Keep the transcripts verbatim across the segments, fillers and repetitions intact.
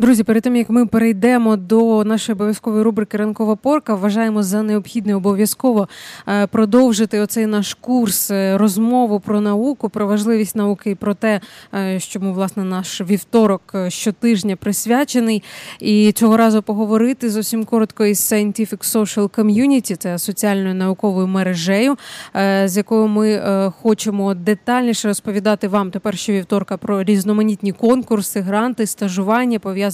Друзі, перед тим, як ми перейдемо до нашої обов'язкової рубрики «Ранкова порка», вважаємо за необхідне обов'язково продовжити оцей наш курс, розмову про науку, про важливість науки і про те, чому, власне, наш вівторок щотижня присвячений. І цього разу поговорити зовсім коротко із Scientific Social Community, це соціальною науковою мережею, з якою ми хочемо детальніше розповідати вам тепер щовівторка про різноманітні конкурси, гранти, стажування, пов'язані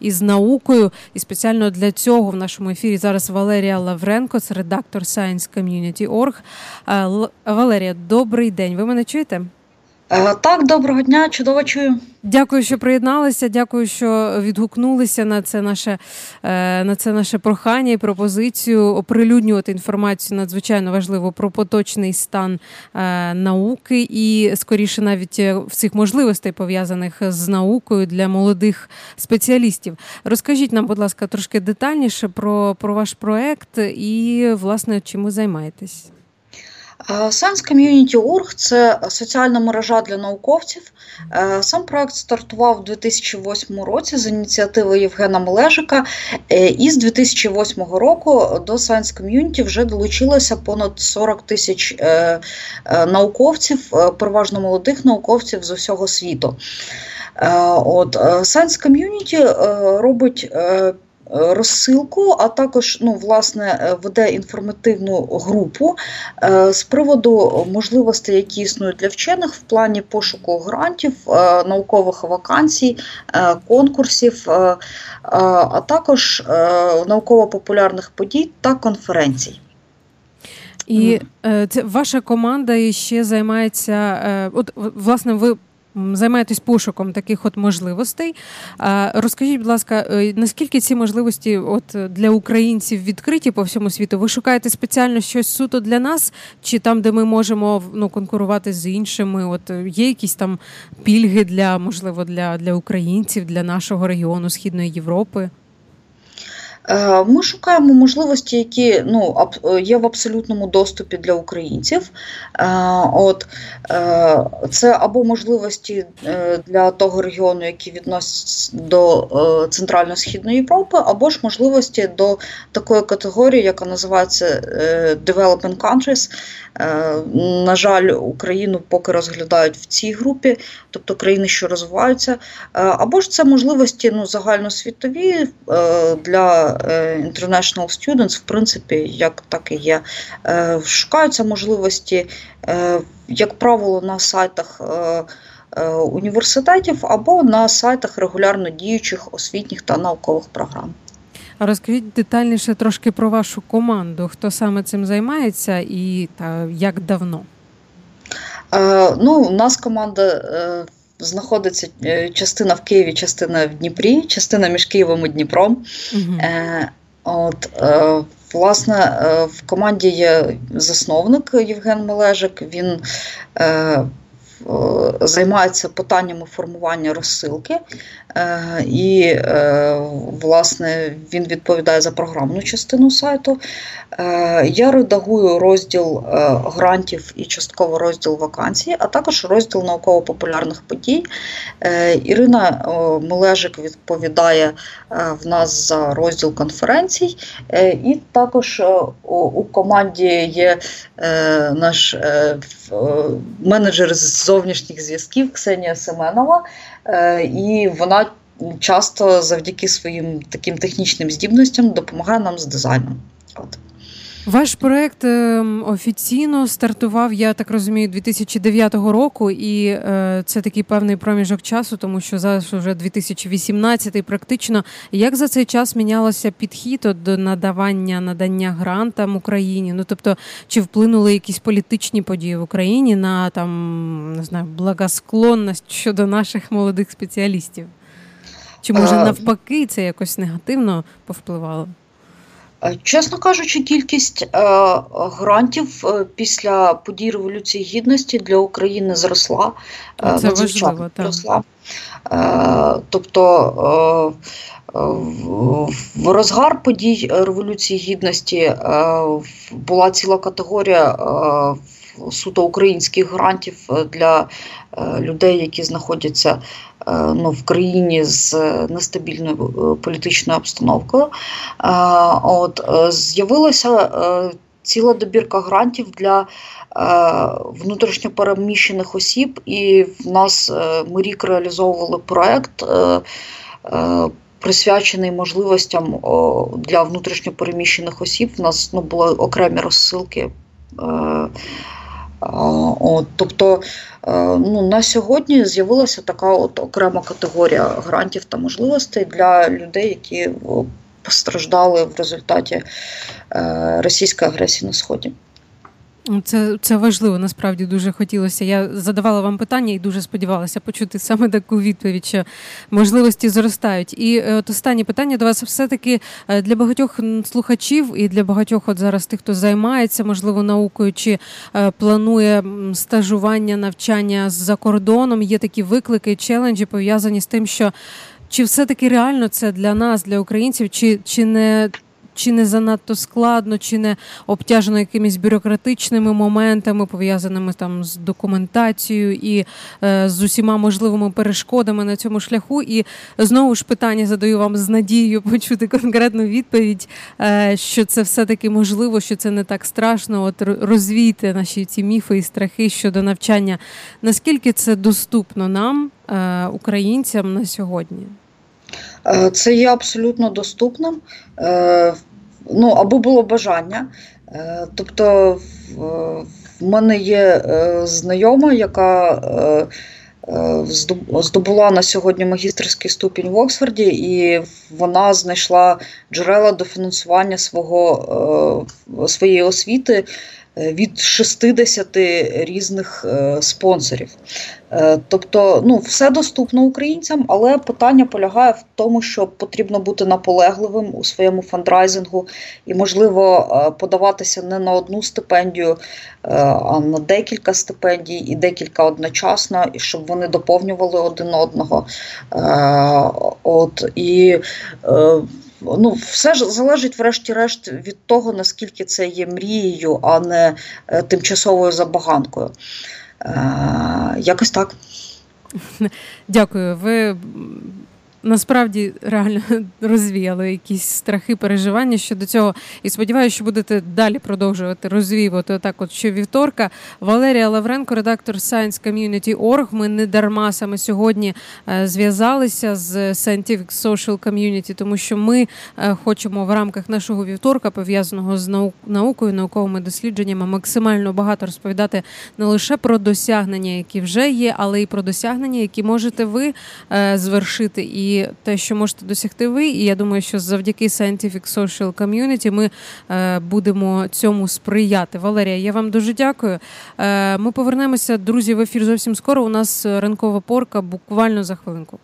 із наукою. І спеціально для цього в нашому ефірі зараз Валерія Лавренко, це редактор сайенс ком'юніті крапка орг. Валерія, добрий день. Ви мене чуєте? Так, доброго дня, чудово чую. Дякую, що приєдналися, дякую, що відгукнулися на це наше, на це наше прохання і пропозицію оприлюднювати інформацію надзвичайно важливу про поточний стан науки і, скоріше, навіть всіх можливостей, пов'язаних з наукою для молодих спеціалістів. Розкажіть нам, будь ласка, трошки детальніше про, про ваш проект і, власне, чим ви займаєтесь. сайенс ком'юніті крапка орг – це соціальна мережа для науковців. Сам проект стартував у дві тисячі восьмому році з ініціативи Євгена Мележика. І з дві тисячі восьмого року до Science Community вже долучилося понад сорок тисяч науковців, переважно молодих науковців з усього світу. От, Science Community робить розсилку, а також, ну, власне, веде інформативну групу е, з приводу можливостей, які існують для вчених в плані пошуку грантів, е, наукових вакансій, е, конкурсів, е, е, а також е, науково-популярних подій та конференцій. І е, це ваша команда ще займається, е, от, власне, ви займаєтесь пошуком таких от можливостей. Розкажіть, будь ласка, наскільки ці можливості от для українців відкриті по всьому світу? Ви шукаєте спеціально щось суто для нас? Чи там, де ми можемо, ну, конкурувати з іншими? От є якісь там пільги для, можливо, для, для українців, для нашого регіону Східної Європи? Ми шукаємо можливості, які, ну, є в абсолютному доступі для українців. От, це або можливості для того регіону, який відноситься до Центрально-Східної Європи, або ж можливості до такої категорії, яка називається «Developing Countries». На жаль, Україну поки розглядають в цій групі, тобто країни, що розвиваються. Або ж це можливості, ну, загальносвітові для International Students, в принципі, як так і є. Шукаються можливості, як правило, на сайтах університетів або на сайтах регулярно діючих освітніх та наукових програм. Розкажіть детальніше трошки про вашу команду, хто саме цим займається і та, як давно? Е, ну, у нас команда е, знаходиться частина в Києві, частина в Дніпрі, частина між Києвом і Дніпром. Угу. Е, от, е, власне, е, в команді є засновник Євген Мележик, він е, займається питаннями формування розсилки, і, власне, він відповідає за програмну частину сайту. Я редагую розділ грантів і частково розділ вакансій, а також розділ науково-популярних подій. Ірина Мележик відповідає в нас за розділ конференцій, і також у команді є наш менеджер з зовнішніх зв'язків Ксенія Семенова, і вона часто завдяки своїм таким технічним здібностям допомагає нам з дизайном. От. Ваш проєкт офіційно стартував, я так розумію, дві тисячі дев'ятого року, і це такий певний проміжок часу, тому що зараз вже дві тисячі вісімнадцятий практично. Як за цей час мінялося підхід до надавання, надання грантам Україні? Ну, тобто, чи вплинули якісь політичні події в Україні на, там, не знаю, благосклонність щодо наших молодих спеціалістів? Чи, може, навпаки, це якось негативно повпливало? Чесно кажучи, кількість е, грантів після подій Революції Гідності для України зросла. Е, Це важливо, так. Зросла. Е, тобто, е, в розгар подій Революції Гідності е, була ціла категорія е, суто українських грантів для людей, які знаходяться ну, в країні з нестабільною політичною обстановкою. От з'явилася ціла добірка грантів для внутрішньо переміщених осіб, і в нас ми рік реалізовували проєкт, присвячений можливостям для внутрішньо переміщених осіб. У нас ну, були окремі розсилки. От, тобто ну, на сьогодні з'явилася така от окрема категорія грантів та можливостей для людей, які постраждали в результаті російської агресії на Сході. Це, це важливо, насправді дуже хотілося. Я задавала вам питання і дуже сподівалася почути саме таку відповідь, що можливості зростають. І от останнє питання до вас. Все-таки для багатьох слухачів і для багатьох от зараз тих, хто займається, можливо, наукою чи планує стажування, навчання за кордоном, є такі виклики, челенджі пов'язані з тим, що чи все-таки реально це для нас, для українців, чи, чи не... Чи не занадто складно, чи не обтяжено якимись бюрократичними моментами, пов'язаними там з документацією і е, з усіма можливими перешкодами на цьому шляху. І знову ж питання задаю вам з надією почути конкретну відповідь, е, що це все-таки можливо, що це не так страшно. От розвійте наші ці міфи і страхи щодо навчання. Наскільки це доступно нам, е, українцям, на сьогодні? Це є абсолютно доступним, ну, або було бажання. Тобто в мене є знайома, яка здобула на сьогодні магістерський ступінь в Оксфорді, і вона знайшла джерела до фінансування свого, своєї освіти від шістдесяти різних спонсорів. Тобто, ну, все доступно українцям, але питання полягає в тому, що потрібно бути наполегливим у своєму фандрайзингу і, можливо, подаватися не на одну стипендію, а на декілька стипендій і декілька одночасно, і щоб вони доповнювали один одного. От, і... Ну, все ж залежить, врешті-решт, від того, наскільки це є мрією, а не тимчасовою забаганкою. Е, якось так. Дякую. Ви насправді реально розвіяли якісь страхи, переживання щодо цього. І сподіваюся, що будете далі продовжувати розвіювати отак от щовівторка. Валерія Лавренко, редактор Science Community dot org. Ми не дарма саме сьогодні зв'язалися з Scientific Social Community, тому що ми хочемо в рамках нашого вівторка, пов'язаного з нау- наукою, науковими дослідженнями, максимально багато розповідати не лише про досягнення, які вже є, але й про досягнення, які можете ви звершити і І те, що можете досягти ви, і я думаю, що завдяки Scientific Social Community ми е, будемо цьому сприяти. Валерія, я вам дуже дякую. Е, ми повернемося, друзі, в ефір зовсім скоро. У нас ранкова порка буквально за хвилинку.